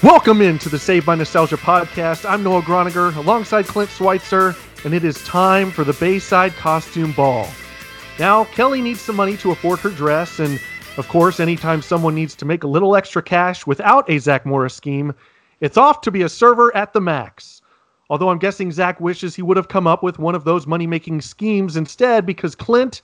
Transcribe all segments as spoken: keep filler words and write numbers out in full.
Welcome into the Saved by Nostalgia podcast. I'm Noah Groninger, alongside Clint Schweitzer, and it is time for the Bayside Costume Ball. Now, Kelly needs some money to afford her dress, and of course, anytime someone needs to make a little extra cash without a Zack Morris scheme, it's off to be a server at the Max. Although I'm guessing Zack wishes he would have come up with one of those money-making schemes instead, because Clint,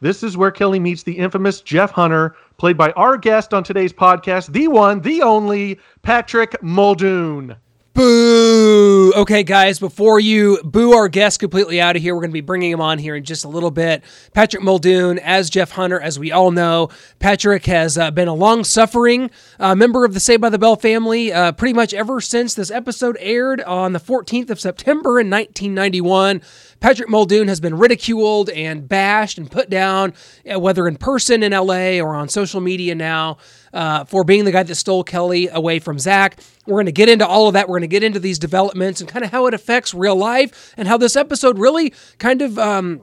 this is where Kelly meets the infamous Jeff Hunter, played by our guest on today's podcast, the one, the only, Patrick Muldoon. Boo! Okay, guys, before you boo our guest completely out of here, we're going to be bringing him on here in just a little bit. Patrick Muldoon as Jeff Hunter, as we all know. Patrick has uh, been a long-suffering uh, member of the Saved by the Bell family uh, pretty much ever since this episode aired on the fourteenth of September in nineteen ninety-one. Patrick Muldoon has been ridiculed and bashed and put down, whether in person in L A or on social media now, uh, for being the guy that stole Kelly away from Zack. We're going to get into all of that. We're going to get into these developments and kind of how it affects real life and how this episode really kind of... Um,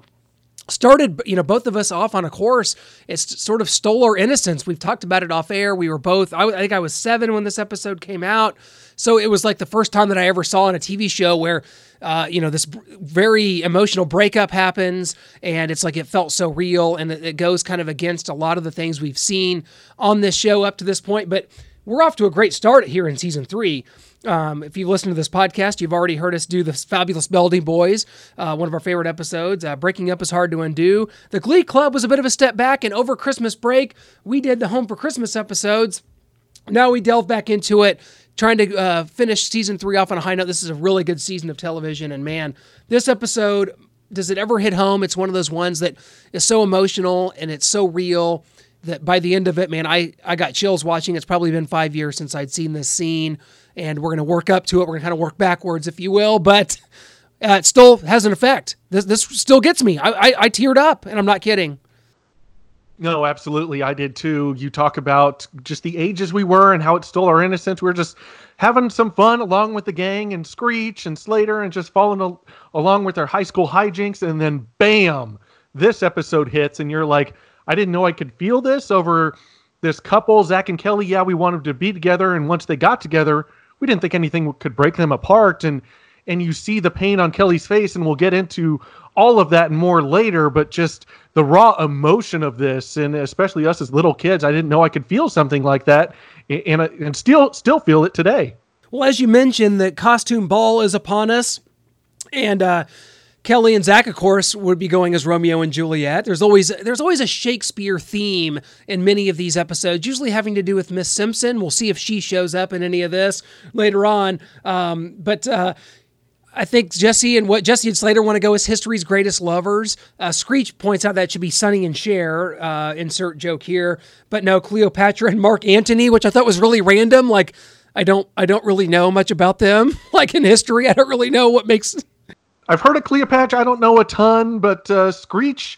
started, you know, both of us off on a course. It's sort of stole our innocence. We've talked about it off air. We were both, I, I think I was seven when this episode came out. So it was like the first time that I ever saw on a T V show where, uh, you know, this b- very emotional breakup happens, and it's like, it felt so real, and it, it goes kind of against a lot of the things we've seen on this show up to this point. But we're off to a great start here in season three. Um, if you've listened to this podcast, you've already heard us do the Fabulous Belding Boys, uh, one of our favorite episodes. Uh, Breaking Up is Hard to Undo. The Glee Club was a bit of a step back, and over Christmas break, we did the Home for Christmas episodes. Now we delve back into it, trying to uh, finish season three off on a high note. This is a really good season of television, and man, this episode, does it ever hit home? It's one of those ones that is so emotional, and it's so real that by the end of it, man, I, I got chills watching. It's probably been five years since I'd seen this scene, and we're going to work up to it. We're going to kind of work backwards, if you will, but uh, it still has an effect. This this still gets me. I, I I teared up, and I'm not kidding. No, absolutely. I did too. You talk about just the ages we were and how it stole our innocence. We were just having some fun along with the gang and Screech and Slater and just following al- along with their high school hijinks, and then bam, this episode hits, and you're like, I didn't know I could feel this over this couple, Zack and Kelly. Yeah, we wanted to be together, and once they got together, we didn't think anything could break them apart, and and you see the pain on Kelly's face, and we'll get into all of that and more later, but just the raw emotion of this, and especially us as little kids, I didn't know I could feel something like that, and, and still still feel it today. Well, as you mentioned, the costume ball is upon us, and uh, Kelly and Zack, of course, would be going as Romeo and Juliet. There's always there's always a Shakespeare theme in many of these episodes, usually having to do with Miss Simpson. We'll see if she shows up in any of this later on. Um, but uh, I think Jessie and what Jessie and Slater want to go as history's greatest lovers. Uh, Screech points out that should be Sonny and Cher. Uh, insert joke here, but no, Cleopatra and Mark Antony, which I thought was really random. Like I don't I don't really know much about them. Like in history, I don't really know what makes. I've heard of Cleopatra. I don't know a ton, but uh, Screech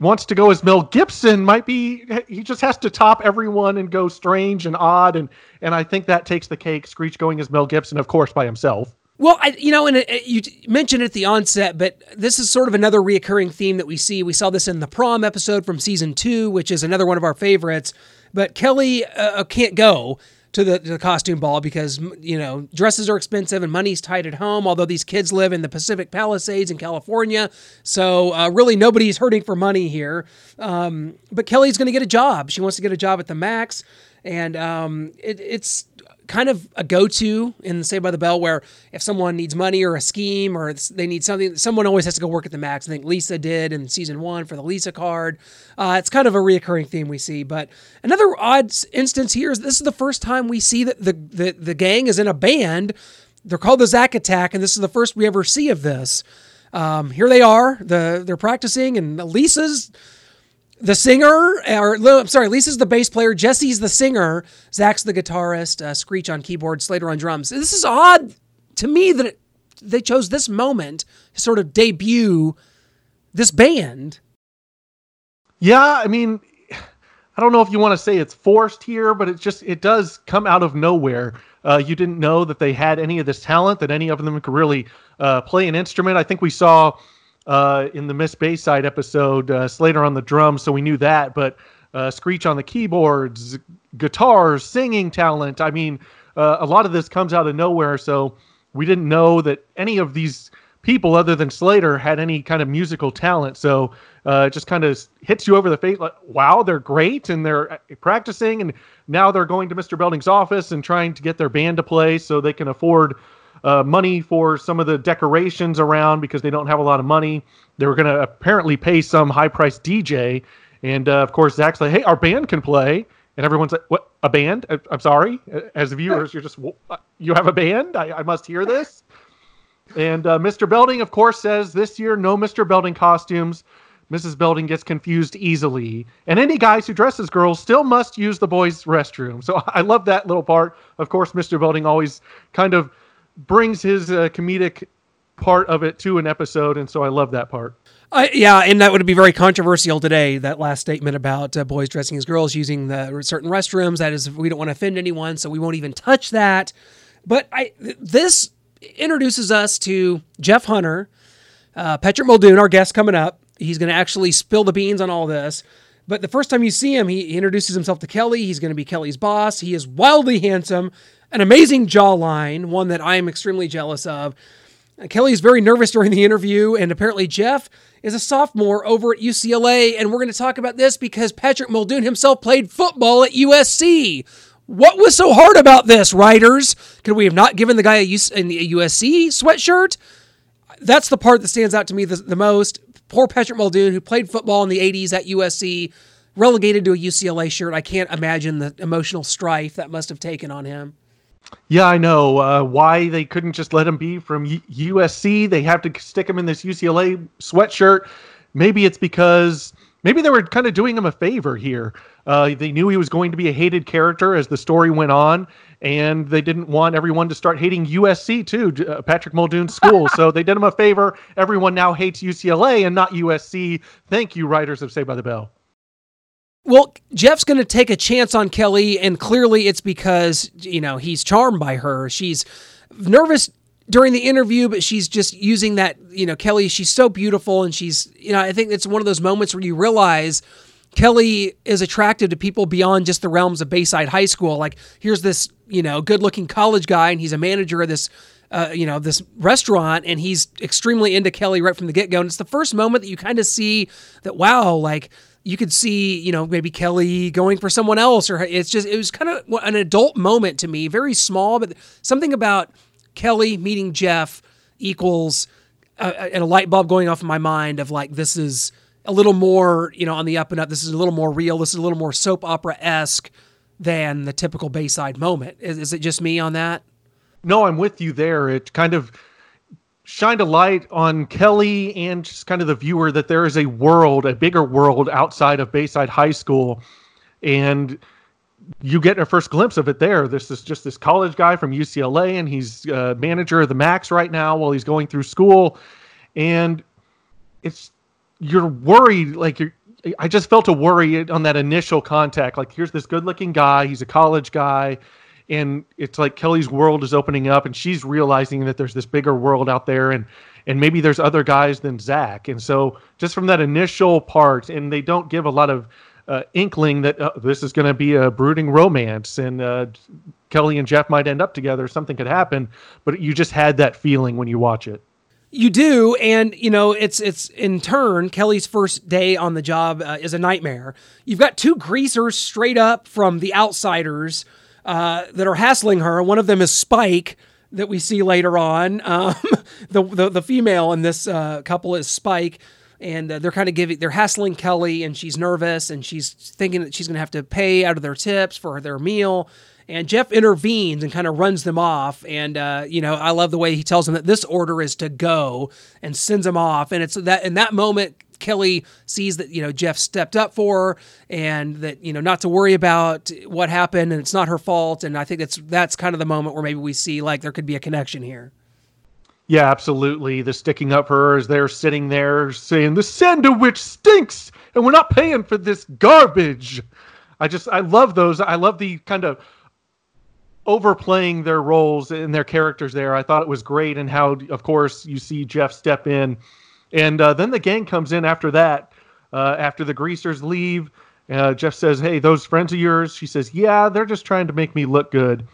wants to go as Mel Gibson. Might be he just has to top everyone and go strange and odd, and and I think that takes the cake. Screech going as Mel Gibson, of course, by himself. Well, I, you know, and it, it, you mentioned it at the onset, but this is sort of another reoccurring theme that we see. We saw this in the prom episode from season two, which is another one of our favorites. But Kelly uh, can't go to the, to the costume ball because, you know, dresses are expensive and money's tight at home, although these kids live in the Pacific Palisades in California. So uh, really nobody's hurting for money here. Um, but Kelly's going to get a job. She wants to get a job at the Max. And um, it, it's kind of a go-to in Saved by the Bell where if someone needs money or a scheme or they need something, someone always has to go work at the Max. I think Lisa did in season one for the Lisa card. Uh, it's kind of a reoccurring theme we see, but another odd instance here is this is the first time we see that the, the, the gang is in a band. They're called the Zack Attack. And this is the first we ever see of this. Um, here they are, the, they're practicing, and Lisa's the singer, or I'm sorry, Lisa's the bass player, Jessie's the singer, Zack's the guitarist, uh, Screech on keyboard, Slater on drums. This is odd to me that it, they chose this moment to sort of debut this band. Yeah, I mean, I don't know if you want to say it's forced here, but it just, it does come out of nowhere. Uh, you didn't know that they had any of this talent, that any of them could really uh, play an instrument. I think we saw... Uh, in the Miss Bayside episode, uh, Slater on the drums, so we knew that, but uh, Screech on the keyboards, guitars, singing talent. I mean, uh, a lot of this comes out of nowhere, so we didn't know that any of these people other than Slater had any kind of musical talent. So uh, it just kind of hits you over the face like, wow, they're great, and they're practicing, and now they're going to Mister Belding's office and trying to get their band to play so they can afford uh, money for some of the decorations around, because they don't have a lot of money. They were going to apparently pay some high-priced D J, and uh, of course Zach's like, hey, our band can play. And everyone's like, what, a band? I, I'm sorry. As viewers, you're just, you have a band? I, I must hear this. And uh, Mister Belding, of course, says this year, no Mister Belding costumes. Missus Belding gets confused easily. And any guys who dress as girls still must use the boys' restroom. So I love that little part. Of course, Mister Belding always kind of brings his uh, comedic part of it to an episode, and so I love that part. Uh, yeah, and that would be very controversial today, that last statement about uh, boys dressing as girls using the certain restrooms. That is, we don't want to offend anyone, so we won't even touch that. But I th- this introduces us to Jeff Hunter, uh, Patrick Muldoon, our guest coming up. He's going to actually spill the beans on all this. But the first time you see him, he introduces himself to Kelly. He's going to be Kelly's boss. He is wildly handsome, an amazing jawline, one that I am extremely jealous of. Uh, Kelly is very nervous during the interview, and apparently Jeff is a sophomore over at U C L A, and we're going to talk about this because Patrick Muldoon himself played football at U S C. What was so hard about this, writers? Could we have not given the guy a U S C sweatshirt? That's the part that stands out to me the, the most. Poor Patrick Muldoon, who played football in the eighties at U S C, relegated to a U C L A shirt. I can't imagine the emotional strife that must have taken on him. Yeah, I know. Uh, why they couldn't just let him be from U S C. They have to stick him in this U C L A sweatshirt. Maybe it's because maybe they were kind of doing him a favor here. Uh, they knew he was going to be a hated character as the story went on, and they didn't want everyone to start hating U S C too, uh, Patrick Muldoon's school. So they did him a favor. Everyone now hates U C L A and not U S C. Thank you, writers of Saved by the Bell. Well, Jeff's going to take a chance on Kelly, and clearly it's because, you know, he's charmed by her. She's nervous during the interview, but she's just using that, you know, Kelly, she's so beautiful, and she's, you know, I think it's one of those moments where you realize Kelly is attractive to people beyond just the realms of Bayside High School. Like, here's this, you know, good-looking college guy, and he's a manager of this, uh, you know, this restaurant, and he's extremely into Kelly right from the get-go, and it's the first moment that you kind of see that, wow, like, you could see, you know, maybe Kelly going for someone else, or it's just, it was kind of an adult moment to me, very small, but something about Kelly meeting Jeff equals uh, and a light bulb going off in my mind of like, this is a little more, you know, on the up and up. This is a little more real. This is a little more soap opera-esque than the typical Bayside moment. Is, is it just me on that? No, I'm with you there. It kind of shined a light on Kelly and just kind of the viewer that there is a world, a bigger world outside of Bayside High School. And you get a first glimpse of it there. This is just this college guy from U C L A, and he's uh, manager of the Max right now while he's going through school. And it's, you're worried. Like you're, I just felt a worry on that initial contact. Like, here's this good looking guy. He's a college guy. And it's like Kelly's world is opening up, and she's realizing that there's this bigger world out there, and and maybe there's other guys than Zach. And so just from that initial part, and they don't give a lot of uh, inkling that uh, this is going to be a brooding romance, and uh, Kelly and Jeff might end up together. Something could happen, but you just had that feeling when you watch it. You do, and you know it's it's in turn Kelly's first day on the job uh, is a nightmare. You've got two greasers straight up from The Outsiders Uh, that are hassling her. One of them is Spike, that we see later on. Um, the, the the female in this uh, couple is Spike, and uh, they're kind of giving, they're hassling Kelly, and she's nervous, and she's thinking that she's going to have to pay out of their tips for their meal. And Jeff intervenes and kind of runs them off. And uh, you know, I love the way he tells them that this order is to go, and sends them off. And it's that in that moment, Kelly sees that, you know, Jeff stepped up for her, and that, you know, not to worry about what happened, and it's not her fault. And I think that's, that's kind of the moment where maybe we see like there could be a connection here. Yeah, absolutely. The sticking up for her as they're sitting there saying the sandwich stinks and we're not paying for this garbage. I just, I love those. I love the kind of overplaying their roles and their characters there. I thought it was great. And how, of course, you see Jeff step in. And uh, then the gang comes in after that, uh, after the greasers leave. Uh, Jeff says, hey, those friends of yours? She says, yeah, they're just trying to make me look good.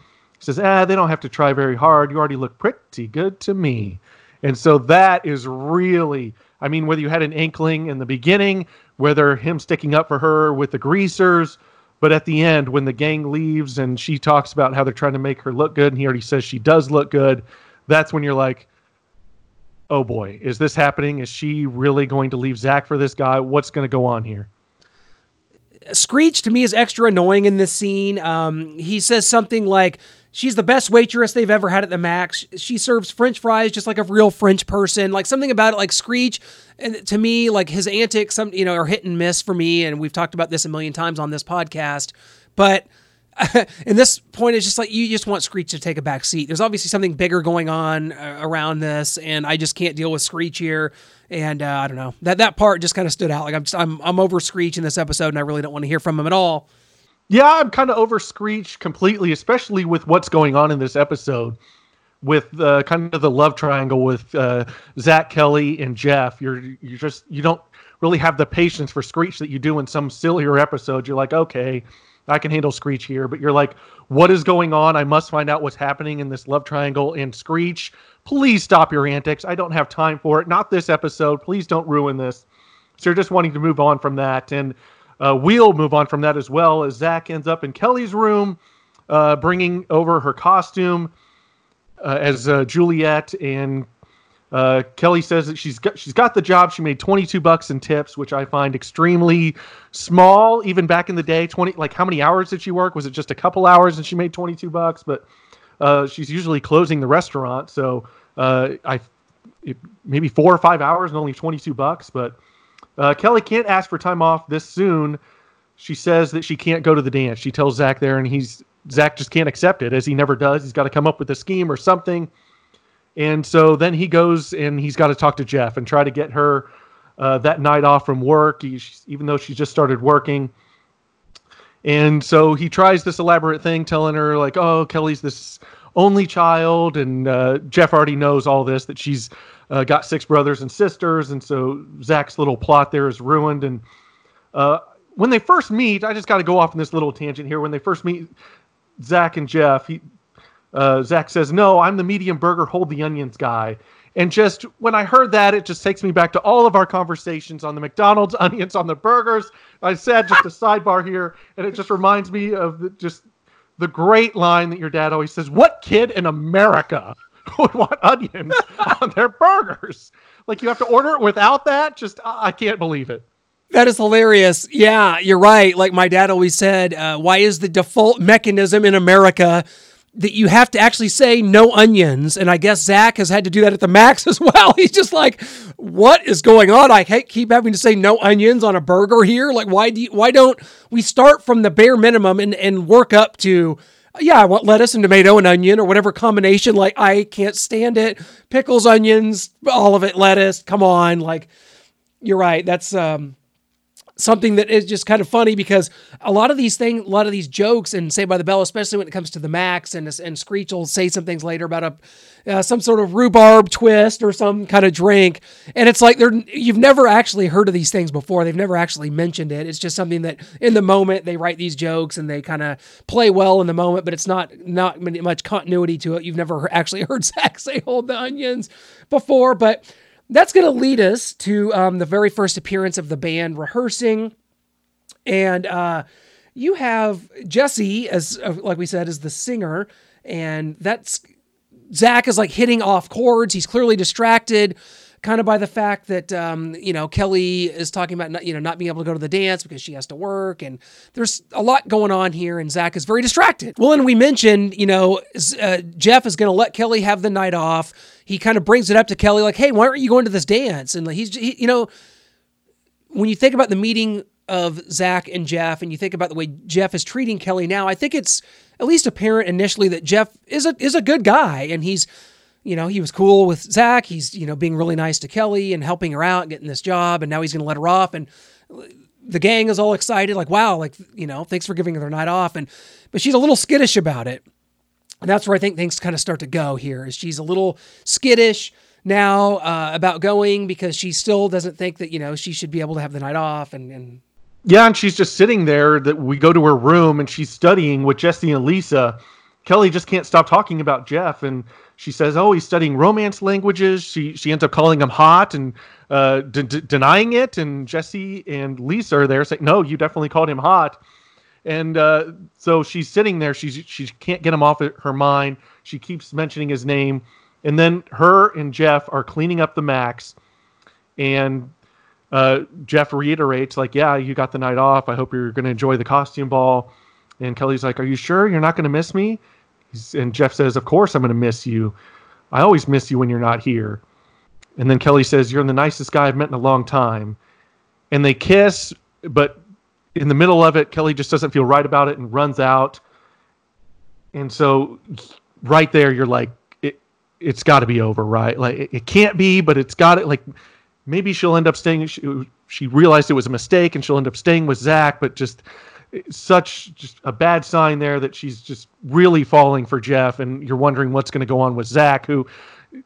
says, ah, they don't have to try very hard. You already look pretty good to me. And so that is really, I mean, whether you had an inkling in the beginning, whether him sticking up for her with the greasers, but at the end when the gang leaves and she talks about how they're trying to make her look good and he already says she does look good, that's when you're like, oh boy, is this happening? Is she really going to leave Zack for this guy? What's going to go on here? Screech, to me, is extra annoying in this scene. Um, he says something like, she's the best waitress they've ever had at the Max. She serves French fries just like a real French person. Like something about it, like Screech, and to me, like his antics, some you know, are hit and miss for me. And we've talked about this a million times on this podcast. But in this point, it's just like you just want Screech to take a back seat. There's obviously something bigger going on uh, around this, and I just can't deal with Screech here. And uh, I don't know, that that part just kind of stood out. Like I'm just, I'm I'm over Screech in this episode, and I really don't want to hear from him at all. Yeah, I'm kind of over Screech completely, especially with what's going on in this episode, with uh, kind of the love triangle with uh, Zack, Kelly, and Jeff. You're you just you don't really have the patience for Screech that you do in some sillier episodes. You're like, okay, I can handle Screech here, but you're like, what is going on? I must find out what's happening in this love triangle. And Screech, please stop your antics. I don't have time for it. Not this episode. Please don't ruin this. So you're just wanting to move on from that. And uh, we'll move on from that as well, as Zack ends up in Kelly's room, uh, bringing over her costume uh, as uh, Juliet. And uh, Kelly says that she's got, she's got the job. She made twenty-two bucks in tips, which I find extremely small. Even back in the day, twenty like how many hours did she work? Was it just a couple hours and she made twenty-two bucks? But uh, she's usually closing the restaurant. So uh, I it, maybe four or five hours and only twenty-two bucks. But uh, Kelly can't ask for time off this soon. She says that she can't go to the dance. She tells Zack there, and he's Zack just can't accept it, as he never does. He's got to come up with a scheme or something. And so then he goes and he's got to talk to Jeff and try to get her uh, that night off from work, he, she, even though she just started working. And so he tries this elaborate thing, telling her like, oh, Kelly's this only child. And uh, Jeff already knows all this, that she's uh, got six brothers and sisters. And so Zach's little plot there is ruined. And uh, when they first meet, I just got to go off on this little tangent here. When they first meet Zack and Jeff, he... Uh, Zack says, no, I'm the medium burger, hold the onions guy. And just when I heard that, it just takes me back to all of our conversations on the McDonald's onions on the burgers. I said just a sidebar here, and it just reminds me of the, just the great line that your dad always says, what kid in America would want onions on their burgers? Like you have to order it without that? Just, I, I can't believe it. That is hilarious. Yeah, you're right. Like my dad always said, uh, why is the default mechanism in America that you have to actually say no onions? And I guess Zack has had to do that at the Max as well. He's just like, what is going on? I keep having to say no onions on a burger here. Like, why do you, why don't we start from the bare minimum and, and work up to, yeah, I want lettuce and tomato and onion or whatever combination. Like, I can't stand it. Pickles, onions, all of it, lettuce. Come on. Like, you're right. That's, um, something that is just kind of funny, because a lot of these things, a lot of these jokes and Saved by the Bell, especially when it comes to the Max, and and Screech will say some things later about a uh, some sort of rhubarb twist or some kind of drink. And it's like, they're, you've never actually heard of these things before. They've never actually mentioned it. It's just something that in the moment they write these jokes and they kind of play well in the moment, but it's not, not much continuity to it. You've never actually heard Zack say hold the onions before, but that's going to lead us to um, the very first appearance of the band rehearsing. And uh, you have Jessie, as uh, like we said, is the singer. And that's Zack is like hitting off chords. He's clearly distracted kind of by the fact that, um, you know, Kelly is talking about not, you know, not being able to go to the dance because she has to work. And there's a lot going on here, and Zack is very distracted. Well, and we mentioned, you know, uh, Jeff is going to let Kelly have the night off. He kind of brings it up to Kelly, like, hey, why aren't you going to this dance? And like, he's, he, you know, when you think about the meeting of Zack and Jeff, and you think about the way Jeff is treating Kelly now, I think it's at least apparent initially that Jeff is a, is a good guy. And he's, you know, he was cool with Zack. He's, you know, being really nice to Kelly and helping her out and getting this job. And now he's going to let her off. And the gang is all excited. Like, wow, like, you know, thanks for giving her their night off. And, but she's a little skittish about it. And that's where I think things kind of start to go here, is she's a little skittish now uh, about going, because she still doesn't think that, you know, she should be able to have the night off. And, and yeah. And she's just sitting there. That we go to her room and she's studying with Jessie and Lisa. Kelly just can't stop talking about Jeff, and she says, oh, he's studying romance languages. She she ends up calling him hot and uh, d- d- denying it, and Jessie and Lisa are there saying, no, you definitely called him hot. And uh, so she's sitting there. She's, she can't get him off her mind. She keeps mentioning his name. And then her and Jeff are cleaning up the Max, and uh, Jeff reiterates, like, yeah, you got the night off. I hope you're going to enjoy the costume ball. And Kelly's like, are you sure you're not going to miss me? And Jeff says, of course I'm going to miss you. I always miss you when you're not here. And then Kelly says, you're the nicest guy I've met in a long time. And they kiss, but in the middle of it, Kelly just doesn't feel right about it and runs out. And so right there, you're like, it, it's got to be over, right? Like, it, it can't be, but it's got it. Like, maybe she'll end up staying. She, she realized it was a mistake, and she'll end up staying with Zach, but just... such just a bad sign there that she's just really falling for Jeff, and you're wondering what's going to go on with Zach, who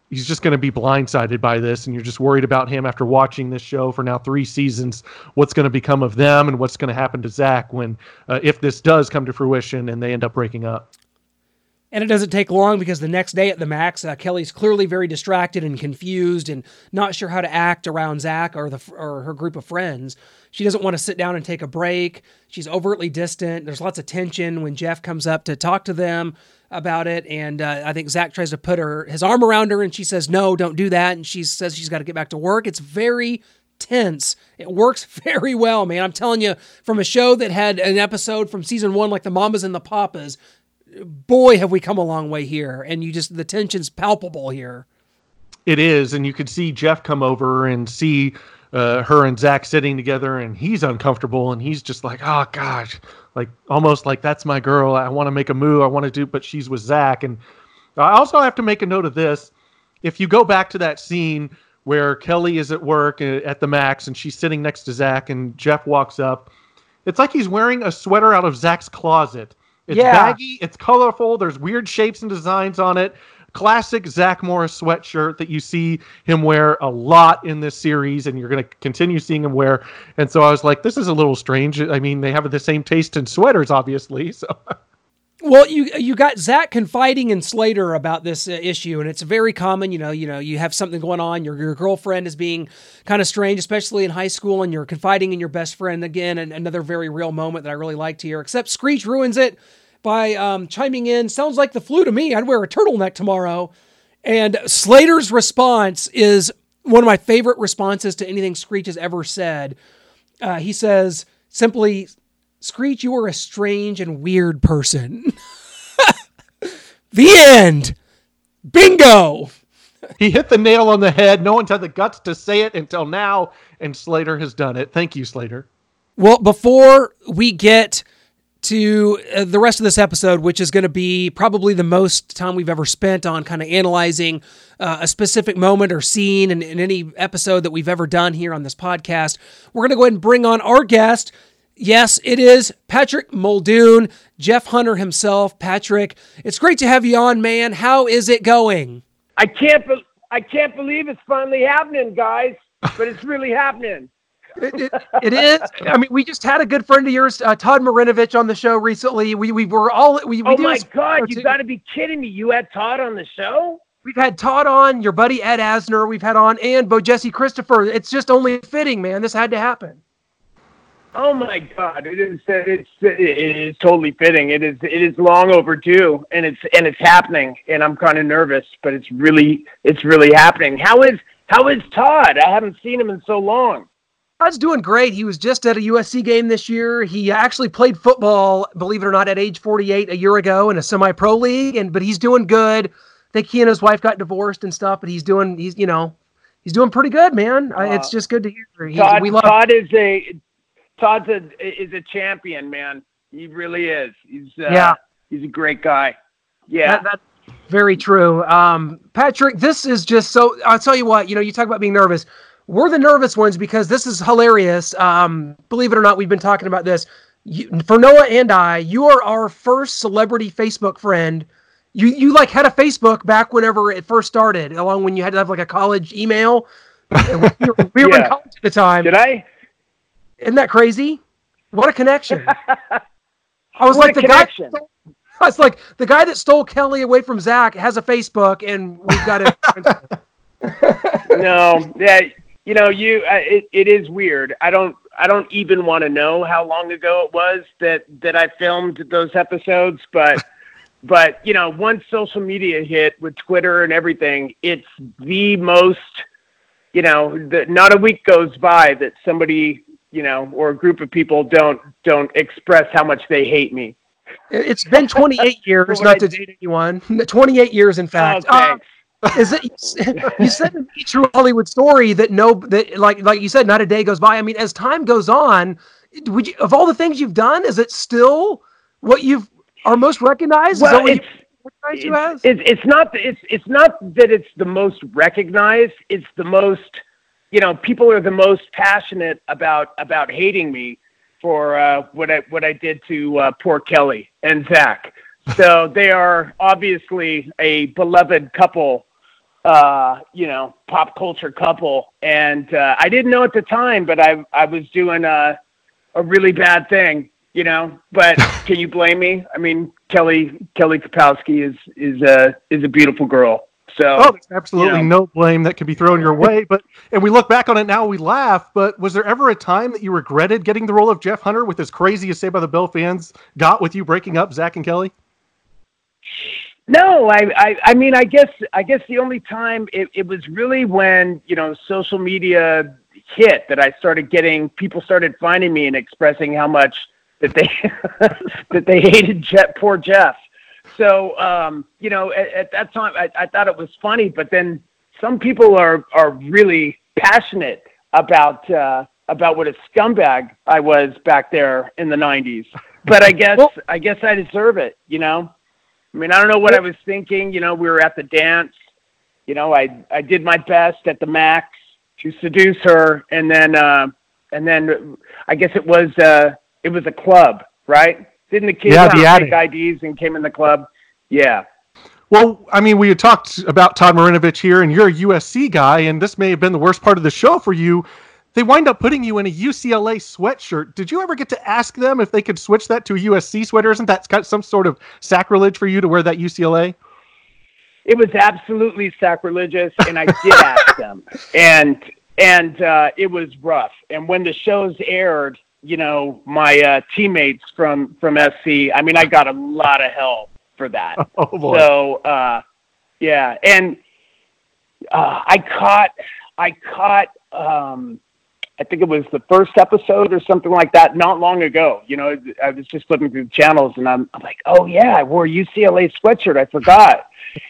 he's just going to be blindsided by this, and you're just worried about him after watching this show for now three seasons, what's going to become of them and what's going to happen to Zach when uh, if this does come to fruition and they end up breaking up. And it doesn't take long, because the next day at the Max, uh, Kelly's clearly very distracted and confused and not sure how to act around Zach or the or her group of friends. She doesn't want to sit down and take a break. She's overtly distant. There's lots of tension when Jeff comes up to talk to them about it. And uh, I think Zach tries to put her his arm around her, and she says, no, don't do that. And she says she's got to get back to work. It's very tense. It works very well, man. I'm telling you, from a show that had an episode from season one like the Mamas and the Papas, boy, have we come a long way here. And you just, the tension's palpable here. It is. And you could see Jeff come over and see uh, her and Zach sitting together, and he's uncomfortable, and he's just like, oh gosh, like almost like that's my girl. I want to make a move. I want to do, but she's with Zach. And I also have to make a note of this. If you go back to that scene where Kelly is at work at the Max and she's sitting next to Zach and Jeff walks up, it's like he's wearing a sweater out of Zach's closet. It's yeah. baggy, it's colorful, there's weird shapes and designs on it. Classic Zack Morris sweatshirt that you see him wear a lot in this series, and you're going to continue seeing him wear. And so I was like, this is a little strange. I mean, they have the same taste in sweaters, obviously. So, well, you you got Zach confiding in Slater about this issue, and it's very common. You know, you know, you have something going on. Your your girlfriend is being kind of strange, especially in high school, and you're confiding in your best friend. Again, and another very real moment that I really liked here. Except Screech ruins it by um, chiming in, sounds like the flu to me. I'd wear a turtleneck tomorrow. And Slater's response is one of my favorite responses to anything Screech has ever said. Uh, he says simply, Screech, you are a strange and weird person. The end. Bingo. He hit the nail on the head. No one's had the guts to say it until now, and Slater has done it. Thank you, Slater. Well, before we get to uh, the rest of this episode, which is going to be probably the most time we've ever spent on kind of analyzing uh, a specific moment or scene in, in any episode that we've ever done here on this podcast, we're going to go ahead and bring on our guest. Yes, it is Patrick Muldoon, Jeff Hunter himself. Patrick, it's great to have you on, man. How is it going? I can't, be- I can't believe it's finally happening, guys, but it's really happening. it, it, it is. I mean, we just had a good friend of yours, uh, Todd Marinovich, on the show recently. We we were all we. we oh my God! You got to be kidding me! You had Todd on the show. We've had Todd on, your buddy Ed Asner. We've had on, and Bo Jesse Christopher. It's just only fitting, man. This had to happen. Oh my God, it is it's it is totally fitting. It is it is long overdue, and it's and it's happening, and I'm kind of nervous, but it's really it's really happening. How is how is Todd? I haven't seen him in so long. Todd's doing great. He was just at a U S C game this year. He actually played football, believe it or not, at age forty-eight a year ago in a semi-pro league, and but he's doing good. I think he and his wife got divorced and stuff, but he's doing he's you know, he's doing pretty good, man. Uh, it's just good to hear. He's, Todd, we love Todd is a Todd's a, is a champion, man. He really is. He's uh, yeah. He's a great guy. Yeah. That, that's very true. Um, Patrick, this is just so I'll tell you what, you know, you talk about being nervous. We're the nervous ones because this is hilarious. Um, believe it or not, we've been talking about this. You, for Noah and I, you are our first celebrity Facebook friend. You you like had a Facebook back whenever it first started, along when you had to have like a college email. We were, we were yeah. in college at the time. Did I? Isn't that crazy? What a connection. I was what like the connection. guy. It's like the guy that stole Kelly away from Zach has a Facebook, and we've got it. No, yeah, you know, you uh, it, it is weird. I don't, I don't even want to know how long ago it was that that I filmed those episodes, but. But, you know, once social media hit with Twitter and everything, it's the most, you know, the, not a week goes by that somebody, you know, or a group of people don't don't express how much they hate me. It's been twenty-eight years, not I to date anyone. twenty-eight years, in fact. Okay. Uh, is it, you said in the True Hollywood Story that, no, that like like you said, not a day goes by. I mean, as time goes on, would you, of all the things you've done, is it still what you've... Are most recognized? Well, is that what it's, you, it's, it's, it's not. It's it's not that it's the most recognized. It's the most. You know, people are the most passionate about about hating me for uh, what I what I did to uh, poor Kelly and Zach. So they are obviously a beloved couple. Uh, you know, pop culture couple. And uh, I didn't know at the time, but I I was doing a a really bad thing. You know, but can you blame me? I mean, Kelly Kelly Kapowski is is a is a beautiful girl. So oh, there's absolutely you know. no blame that can be thrown your way. But and we look back on it now, we laugh. But was there ever a time that you regretted getting the role of Jeff Hunter with as crazy as Saved by the Bell fans got with you breaking up Zach and Kelly? No, I I, I mean, I guess I guess the only time it, it was really when you know social media hit that I started getting people started finding me and expressing how much. That they that they hated Jeff, poor Jeff. So um, you know, at, at that time, I, I thought it was funny. But then some people are are really passionate about uh, about what a scumbag I was back there in the nineties. But I guess well, I guess I deserve it. You know, I mean, I don't know what I was thinking. You know, we were at the dance. You know, I I did my best at the Max to seduce her, and then uh, and then I guess it was. Uh, It was a club, right? Didn't the kids yeah, have fake I Ds and came in the club? Yeah. Well, I mean, we had talked about Todd Marinovich here, and you're a U S C guy, and this may have been the worst part of the show for you. They wind up putting you in a U C L A sweatshirt. Did you ever get to ask them if they could switch that to a U S C sweater? Isn't that some sort of sacrilege for you to wear that U C L A? It was absolutely sacrilegious, and I did ask them. And, and uh, it was rough. And when the shows aired, you know, my uh, teammates from, from S C, I mean, I got a lot of hell for that. Oh, boy. So, uh, yeah. And uh, I caught, I caught, um, I think it was the first episode or something like that not long ago. You know, I was just flipping through channels and I'm, I'm like, oh, yeah, I wore a U C L A sweatshirt. I forgot.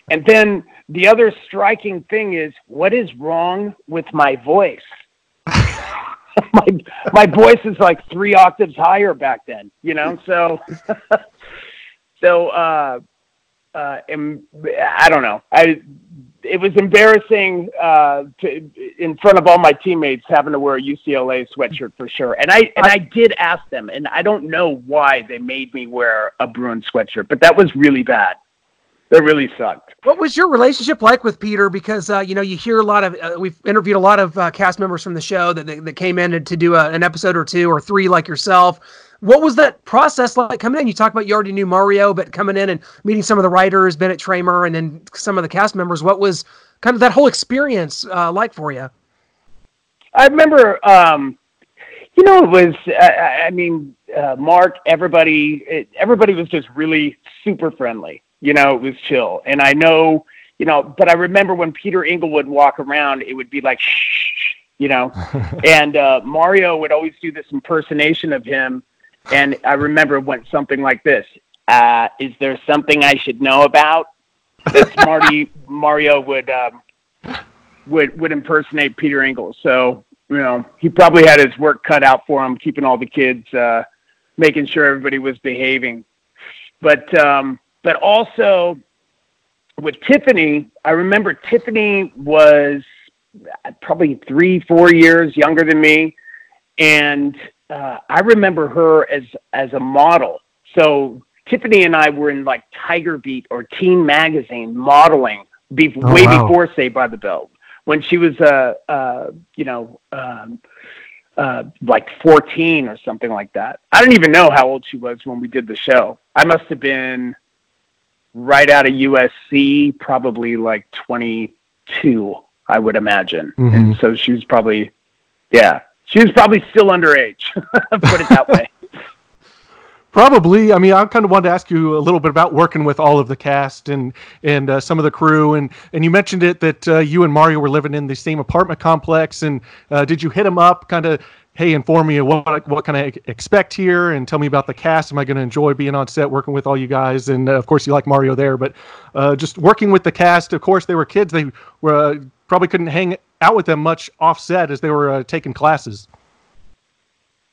And then the other striking thing is, what is wrong with my voice? My my voice is like three octaves higher back then, you know. So, so uh, uh, I don't know. I it was embarrassing uh, to, in front of all my teammates having to wear a U C L A sweatshirt for sure. And I and I did ask them, and I don't know why they made me wear a Bruin sweatshirt, but that was really bad. That really sucked. What was your relationship like with Peter? Because, uh, you know, you hear a lot of, uh, we've interviewed a lot of uh, cast members from the show that that, that came in to do a, an episode or two or three like yourself. What was that process like coming in? You talk about you already knew Mario, but coming in and meeting some of the writers, Bennett Tramer, and then some of the cast members, what was kind of that whole experience uh, like for you? I remember, um, you know, it was, I, I mean, uh, Mark, everybody, it, everybody was just really super friendly. You know, it was chill. And I know, you know, but I remember when Peter Engel would walk around, it would be like, shh, you know, and uh, Mario would always do this impersonation of him. And I remember it went something like this. Uh, is there something I should know about? This Marty, Mario would, um, would, would impersonate Peter Engel. So, you know, he probably had his work cut out for him, keeping all the kids, uh, making sure everybody was behaving. But, um, But also with Tiffany, I remember Tiffany was probably three, four years younger than me. And uh, I remember her as, as a model. So Tiffany and I were in like Tiger Beat or Teen Magazine modeling be- oh, way wow. before Saved by the Bell when she was, uh, uh, you know, um, uh, like fourteen or something like that. I don't even know how old she was when we did the show. I must have been... right out of U S C, probably like twenty-two, I would imagine. Mm-hmm. And so she was probably, yeah, she was probably still underage, put it that way. Probably. I mean, I kind of wanted to ask you a little bit about working with all of the cast and and uh, some of the crew. And, and you mentioned it that uh, you and Mario were living in the same apartment complex. And uh, did you hit him up, kind of, hey, inform me what what can I expect here, and tell me about the cast? Am I going to enjoy being on set, working with all you guys? And uh, of course, you like Mario there, but uh, just working with the cast. Of course, they were kids; they were uh, probably couldn't hang out with them much off set as they were uh, taking classes.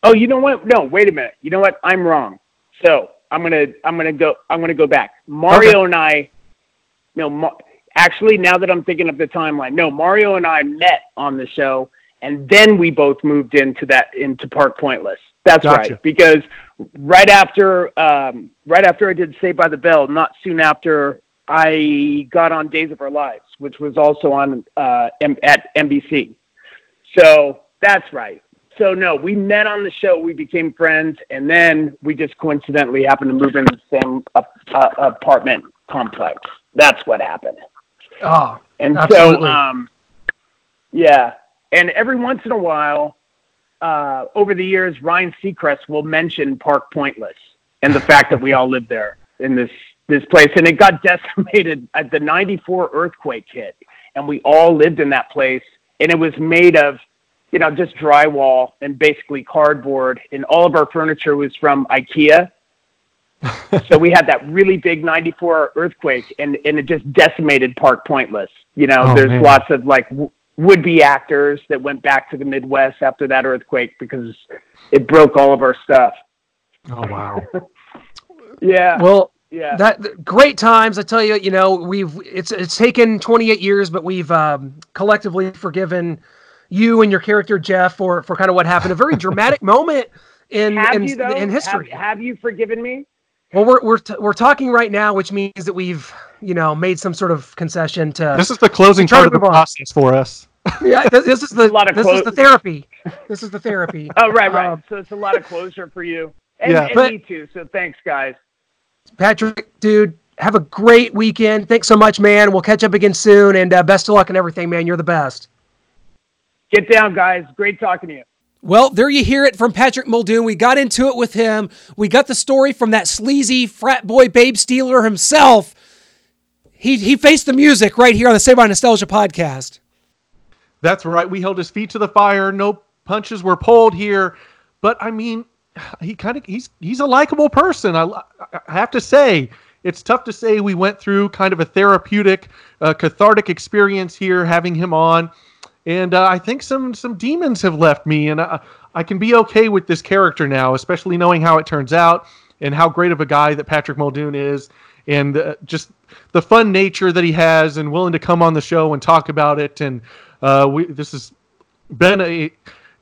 Oh, you know what? No, wait a minute. You know what? I'm wrong. So I'm gonna I'm gonna go I'm gonna go back. Mario okay. and I, no, Ma- actually, now that I'm thinking of the timeline, no, Mario and I met on the show, and then we both moved into that into Park Pointless. That's gotcha. Right, because right after um, right after I did Saved by the Bell, not soon after I got on Days of Our Lives, which was also on uh, M- at N B C. So that's right. So, no, we met on the show, we became friends, and then we just coincidentally happened to move into the same uh, uh, apartment complex. That's what happened. Oh, and absolutely. so, um, yeah. And every once in a while, uh, over the years, Ryan Seacrest will mention Park Pointless and the fact that we all lived there in this, this place. And it got decimated at the ninety-four earthquake hit, and we all lived in that place, and it was made of, you know, just drywall and basically cardboard, and all of our furniture was from IKEA. So we had that really big ninety-four earthquake, and, and it just decimated Park Pointless. You know, oh, there's man. lots of like w- would-be actors that went back to the Midwest after that earthquake because it broke all of our stuff. Oh, wow. Yeah. Well, yeah, that great times. I tell you, you know, we've, it's, it's taken twenty-eight years, but we've um, collectively forgiven you and your character Jeff for for kind of what happened, a very dramatic moment in have in, you, though? in history. Have, have you forgiven me? Well, we're we're t- we're talking right now, which means that we've you know made some sort of concession to. This is the closing part of the process for us. Yeah, this, this is the a lot of this clo- is the therapy. This is the therapy. Oh right, right. Um, so it's a lot of closure for you and, yeah. and but, me too. So thanks, guys. Patrick, dude, have a great weekend. Thanks so much, man. We'll catch up again soon, and uh, best of luck and everything, man. You're the best. Get down, guys. Great talking to you. Well, there you hear it from Patrick Muldoon. We got into it with him. We got the story from that sleazy frat boy babe stealer himself. He he faced the music right here on the Saved by Nostalgia podcast. That's right. We held his feet to the fire. No punches were pulled here. But, I mean, he kind of he's he's a likable person, I, I have to say. It's tough to say we went through kind of a therapeutic, uh, cathartic experience here having him on. And uh, I think some some demons have left me, and I, I can be okay with this character now, especially knowing how it turns out and how great of a guy that Patrick Muldoon is, and uh, just the fun nature that he has and willing to come on the show and talk about it. And uh, we, this has been a,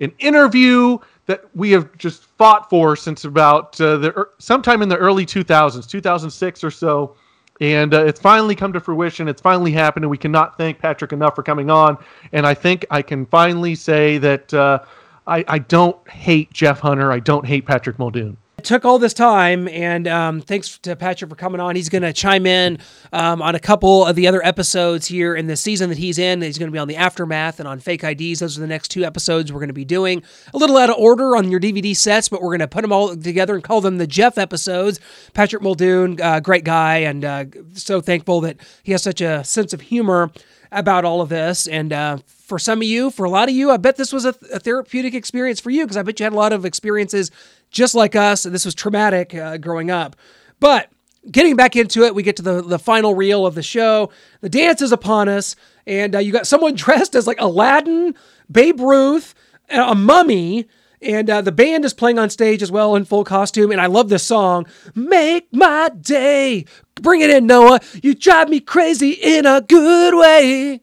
an interview that we have just fought for since about uh, the sometime in the early two thousands, two thousand six or so. And uh, it's finally come to fruition. It's finally happened, and we cannot thank Patrick enough for coming on. And I think I can finally say that uh, I, I don't hate Jeff Hunter. I don't hate Patrick Muldoon. It took all this time, and um, thanks to Patrick for coming on. He's going to chime in um, on a couple of the other episodes here in the season that he's in. He's going to be on The Aftermath and on Fake I Ds. Those are the next two episodes we're going to be doing. A little out of order on your D V D sets, but we're going to put them all together and call them the Jeff episodes. Patrick Muldoon, uh, great guy, and uh, so thankful that he has such a sense of humor about all of this. And uh, for some of you, for a lot of you, I bet this was a, th- a therapeutic experience for you, because I bet you had a lot of experiences just like us, and this was traumatic uh, growing up. But getting back into it, we get to the, the final reel of the show. The dance is upon us, and uh, you got someone dressed as like Aladdin, Babe Ruth, a mummy, and uh, the band is playing on stage as well in full costume, and I love this song, Make My Day. Bring it in, Noah. You drive me crazy in a good way.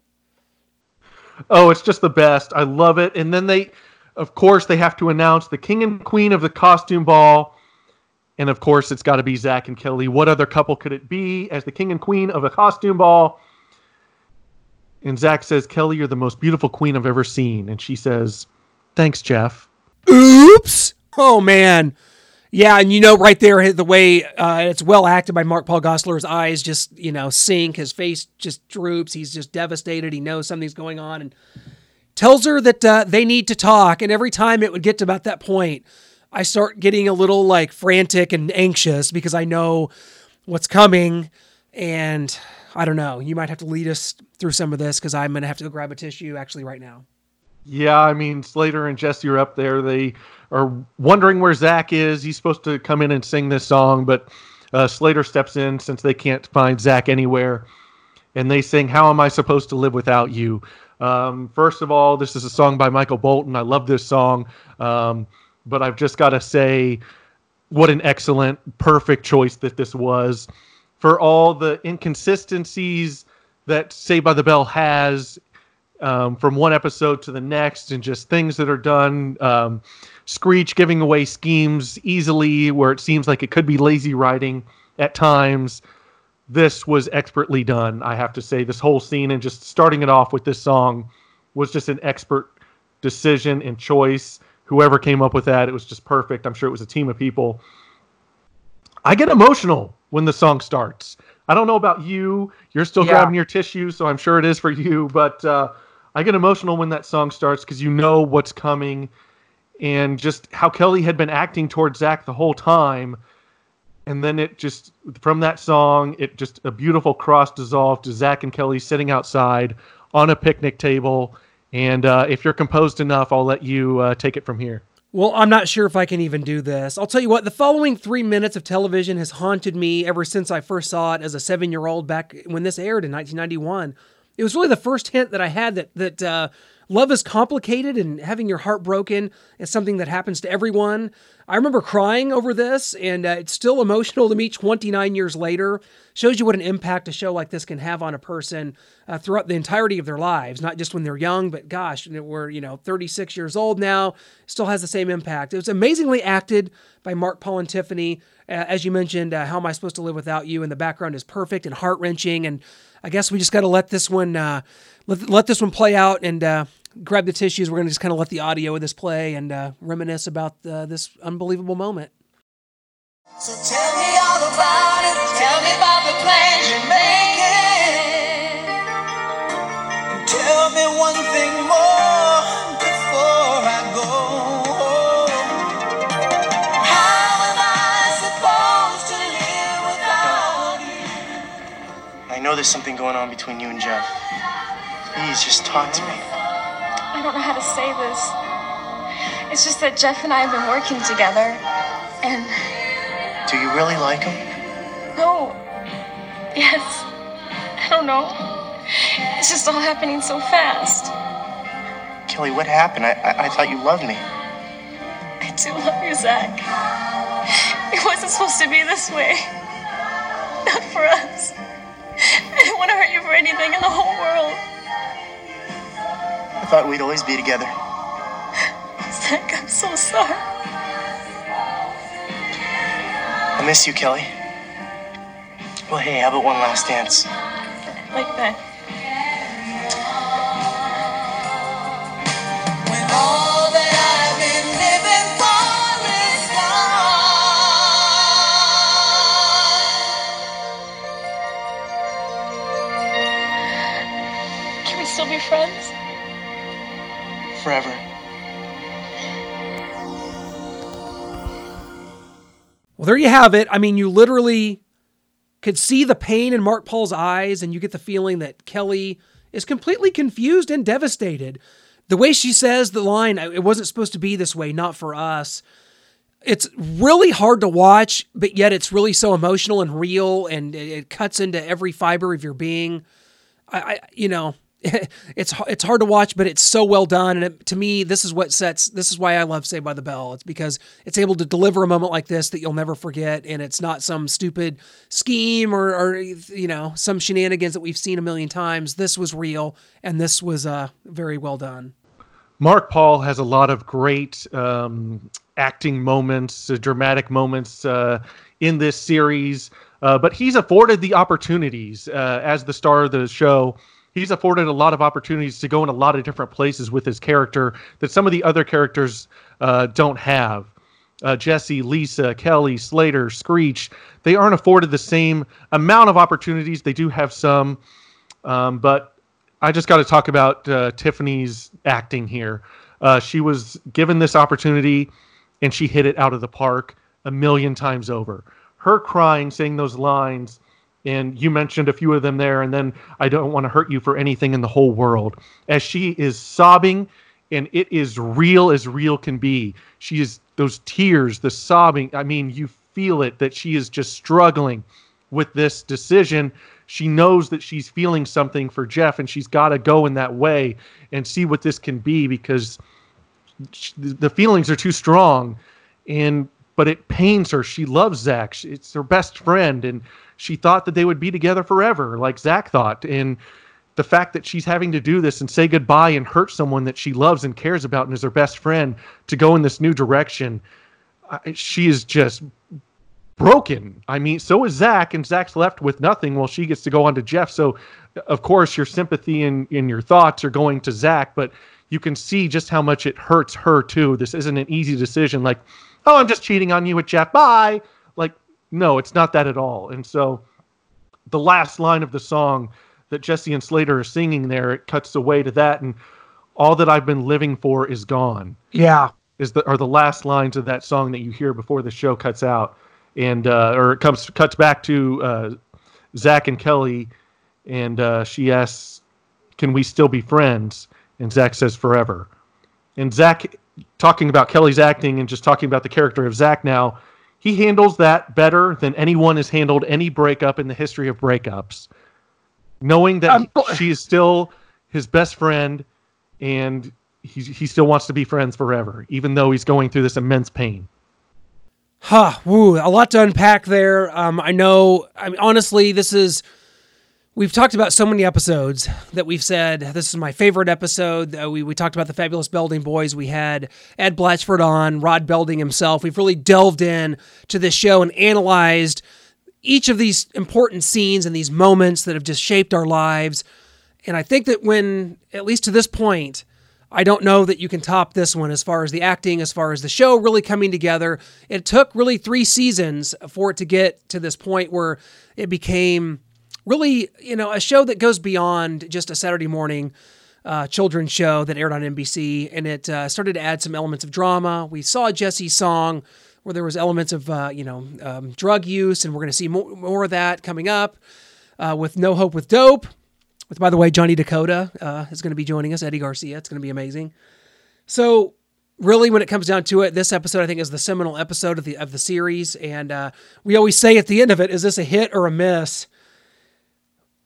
Oh, it's just the best. I love it. And then they... Of course, they have to announce the king and queen of the costume ball. And, of course, it's got to be Zack and Kelly. What other couple could it be as the king and queen of a costume ball? And Zack says, Kelly, you're the most beautiful queen I've ever seen. And she says, thanks, Jeff. Oops. Oh, man. Yeah, and you know right there, the way uh, it's well acted by Mark Paul Gosselaar's eyes just, you know, sink. His face just droops. He's just devastated. He knows something's going on and tells her that uh, they need to talk. And every time it would get to about that point, I start getting a little, like, frantic and anxious because I know what's coming. And I don't know. You might have to lead us through some of this because I'm going to have to go grab a tissue actually right now. Yeah, I mean, Slater and Jessie are up there. They are wondering where Zack is. He's supposed to come in and sing this song, but uh, Slater steps in since they can't find Zack anywhere. And they sing, How Am I Supposed to Live Without You? Um, first of all, this is a song by Michael Bolton. I love this song. Um, but I've just got to say what an excellent, perfect choice that this was. For all the inconsistencies that Saved by the Bell has Um, from one episode to the next, and just things that are done. Um, Screech giving away schemes easily where it seems like it could be lazy writing at times. This was expertly done, I have to say. This whole scene and just starting it off with this song was just an expert decision and choice. Whoever came up with that, it was just perfect. I'm sure it was a team of people. I get emotional when the song starts. I don't know about you. You're still yeah. grabbing your tissue, so I'm sure it is for you, but uh, I get emotional when that song starts because you know what's coming and just how Kelly had been acting towards Zack the whole time. And then it just, from that song, it just a beautiful cross dissolve to Zack and Kelly sitting outside on a picnic table. And uh, if you're composed enough, I'll let you uh, take it from here. Well, I'm not sure if I can even do this. I'll tell you what, the following three minutes of television has haunted me ever since I first saw it as a seven-year-old back when this aired in nineteen ninety-one. It was really the first hint that I had that that uh, love is complicated and having your heart broken is something that happens to everyone. I remember crying over this, and uh, it's still emotional to me twenty-nine years later. Shows you what an impact a show like this can have on a person uh, throughout the entirety of their lives, not just when they're young, but gosh, we're, you know, thirty-six years old now, still has the same impact. It was amazingly acted by Mark, Paul, and Tiffany. Uh, as you mentioned, uh, How Am I Supposed to Live Without You? And the background is perfect and heart-wrenching, and I guess we just got to let this one uh, let, let this one play out and uh, grab the tissues. We're going to just kind of let the audio of this play and uh, reminisce about uh, this unbelievable moment. So tell me all about it. Tell me about the plans you're making. And tell me one thing more before I go. How am I supposed to live without you? I know there's something going on between you and Jeff. Please, just talk to me. I don't know how to say this. It's just that Jeff and I have been working together, and... Do you really like him? No. Yes. I don't know. It's just all happening so fast. Kelly, what happened? I, I, I thought you loved me. I do love you, Zack. It wasn't supposed to be this way. Not for us. I didn't want to hurt you for anything in the whole world. I thought we'd always be together. Zack, I'm so sorry. I miss you, Kelly. Well, hey, how about one last dance? Like that. When all that I've been living for is gone. Can we still be friends? Forever. Well, there you have it. I mean, you literally could see the pain in Mark Paul's eyes, and you get the feeling that Kelly is completely confused and devastated. The way she says the line, it wasn't supposed to be this way, not for us. It's really hard to watch, but yet it's really so emotional and real, and it cuts into every fiber of your being. I, I you know... it's it's hard to watch, but it's so well done. And it, to me, this is what sets, this is why I love Saved by the Bell. It's because it's able to deliver a moment like this that you'll never forget. And it's not some stupid scheme or, or you know, some shenanigans that we've seen a million times. This was real. And this was uh, very well done. Mark Paul has a lot of great um, acting moments, uh, dramatic moments uh, in this series, uh, but he's afforded the opportunities uh, as the star of the show. He's afforded a lot of opportunities to go in a lot of different places with his character that some of the other characters uh, don't have. uh, Jessie, Lisa, Kelly, Slater, Screech, they aren't afforded the same amount of opportunities. They do have some, um, but I just got to talk about uh, Tiffany's acting here. Uh, she was given this opportunity, and she hit it out of the park a million times over. Her crying, saying those lines, and you mentioned a few of them there, and then I don't want to hurt you for anything in the whole world. As she is sobbing, and it is real as real can be. She is, those tears, the sobbing, I mean, you feel it, that she is just struggling with this decision. She knows that she's feeling something for Jeff, and she's got to go in that way and see what this can be, because the feelings are too strong. And but it pains her. She loves Zach. It's her best friend, and she thought that they would be together forever, like Zach thought. And the fact that she's having to do this and say goodbye and hurt someone that she loves and cares about and is her best friend to go in this new direction, she is just broken. I mean, so is Zach, and Zach's left with nothing while she gets to go on to Jeff. So, of course, your sympathy and, and your thoughts are going to Zach, but you can see just how much it hurts her, too. This isn't an easy decision, like, oh, I'm just cheating on you with Jeff, bye! Like, no, it's not that at all. And so the last line of the song that Jessie and Slater are singing there, it cuts away to that, and all that I've been living for is gone. Yeah. Is the, are the last lines of that song that you hear before the show cuts out. And uh, or it comes cuts back to uh, Zach and Kelly, and uh, she asks, "Can we still be friends?" And Zach says, "Forever." And Zach, talking about Kelly's acting and just talking about the character of Zach now, he handles that better than anyone has handled any breakup in the history of breakups. Knowing that um, she is still his best friend, and he he still wants to be friends forever, even though he's going through this immense pain. Huh, woo, a lot to unpack there. Um, I know, I mean, honestly, this is, we've talked about so many episodes that we've said, this is my favorite episode. Uh, we, we talked about the Fabulous Belding Boys. We had Ed Blatchford on, Rod Belding himself. We've really delved in to this show and analyzed each of these important scenes and these moments that have just shaped our lives. And I think that when, at least to this point, I don't know that you can top this one as far as the acting, as far as the show really coming together. It took really three seasons for it to get to this point where it became really, you know, a show that goes beyond just a Saturday morning uh, children's show that aired on N B C. And it uh, started to add some elements of drama. We saw Jessie's song where there was elements of, uh, you know, um, drug use. And we're going to see more, more of that coming up uh, with No Hope with Dope. With, by the way, Johnny Dakota uh, is going to be joining us, Eddie Garcia. It's going to be amazing. So really, when it comes down to it, this episode, I think, is the seminal episode of the of the series. And uh, we always say at the end of it, is this a hit or a miss?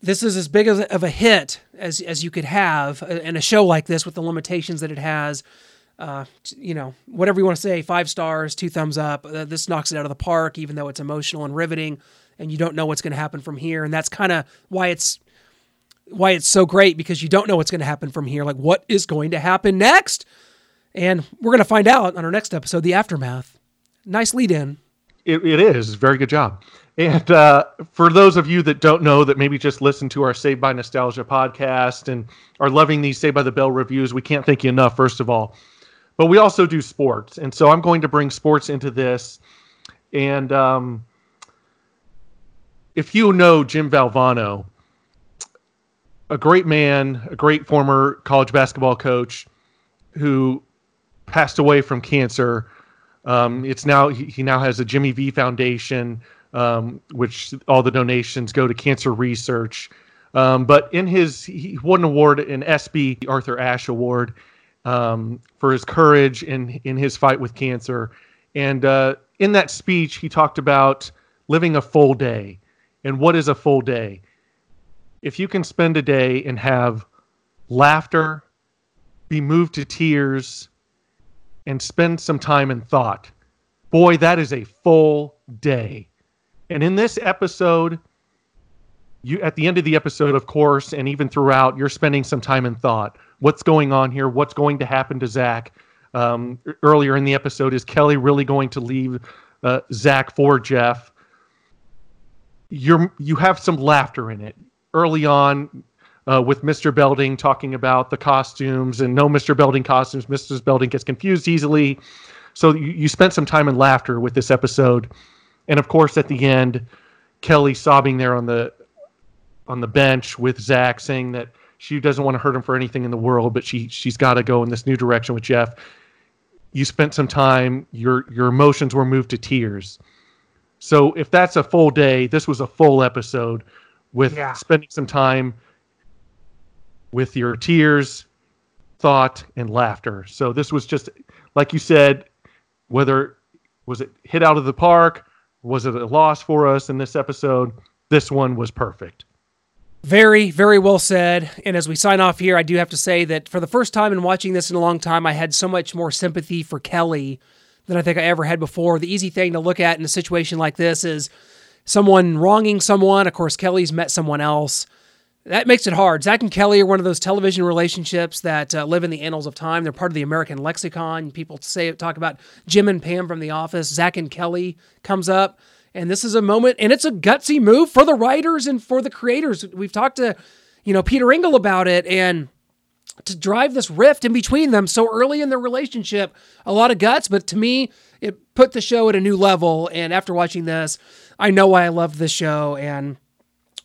This is as big as, of a hit as, as you could have in a show like this with the limitations that it has. Uh, you know, whatever you want to say, five stars, two thumbs up. Uh, this knocks it out of the park, even though it's emotional and riveting, and you don't know what's going to happen from here. And that's kind of why it's... why it's so great, because you don't know what's going to happen from here. Like, what is going to happen next? And we're going to find out on our next episode, The Aftermath. Nice lead in. It, it is. Very good job. And uh, for those of you that don't know, that maybe just listen to our Saved by Nostalgia podcast and are loving these Saved by the Bell reviews, we can't thank you enough, first of all. But we also do sports. And so I'm going to bring sports into this. And um, if you know Jim Valvano, a great man, a great former college basketball coach who passed away from cancer. Um, it's now he, he now has a Jimmy V Foundation, um, which all the donations go to cancer research. Um, but in his, he won an award, an S B Arthur Ashe Award, um, for his courage in in his fight with cancer. And uh, in that speech, he talked about living a full day, and what is a full day? If you can spend a day and have laughter, be moved to tears, and spend some time in thought, boy, that is a full day. And in this episode, you at the end of the episode, of course, and even throughout, you're spending some time in thought. What's going on here? What's going to happen to Zach? Um, earlier in the episode, is Kelly really going to leave uh, Zach for Jeff? You're, you have some laughter in it. Early on uh, with Mister Belding talking about the costumes, and no Mister Belding costumes. Missus Belding gets confused easily. So you, you spent some time in laughter with this episode. And of course, at the end, Kelly sobbing there on the on the bench with Zack, saying that she doesn't want to hurt him for anything in the world, but she she's got to go in this new direction with Jeff. You spent some time, your your emotions were moved to tears. So if that's a full day, this was a full episode with yeah. spending some time with your tears, thought, and laughter. So this was just, like you said, whether was it hit out of the park, was it a loss for us in this episode, this one was perfect. Very, very well said. And as we sign off here, I do have to say that for the first time in watching this in a long time, I had so much more sympathy for Kelly than I think I ever had before. The easy thing to look at in a situation like this is someone wronging someone. Of course, Kelly's met someone else. That makes it hard. Zack and Kelly are one of those television relationships that uh, live in the annals of time. They're part of the American lexicon. People say talk about Jim and Pam from The Office. Zack and Kelly comes up. And this is a moment, and it's a gutsy move for the writers and for the creators. We've talked to, you know, Peter Engel about it, and to drive this rift in between them so early in their relationship, a lot of guts, but to me, it put the show at a new level. And after watching this, I know why I love this show, and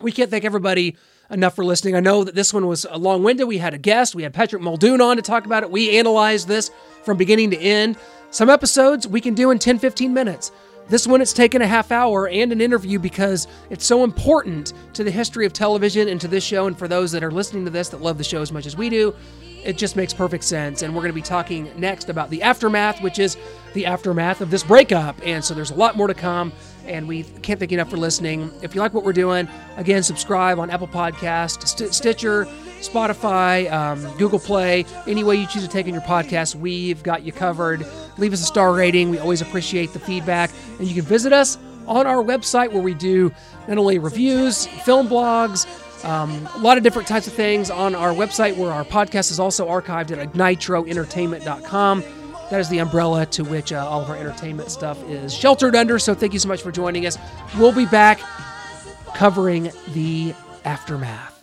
we can't thank everybody enough for listening. I know that this one was a long-winded. We had a guest. We had Patrick Muldoon on to talk about it. We analyzed this from beginning to end. Some episodes we can do in ten, fifteen minutes. This one, it's taken a half hour and an interview because it's so important to the history of television and to this show. And for those that are listening to this that love the show as much as we do, it just makes perfect sense. And we're going to be talking next about The Aftermath, which is the aftermath of this breakup. And so there's a lot more to come. And we can't thank you enough for listening. If you like what we're doing, again, subscribe on Apple Podcasts, Stitcher, Spotify, um, Google Play. Any way you choose to take in your podcast, we've got you covered. Leave us a star rating. We always appreciate the feedback. And you can visit us on our website where we do not only reviews, film blogs, Um, a lot of different types of things on our website, where our podcast is also archived at nitro entertainment dot com. That is the umbrella to which uh, all of our entertainment stuff is sheltered under. So thank you so much for joining us. We'll be back covering The Aftermath.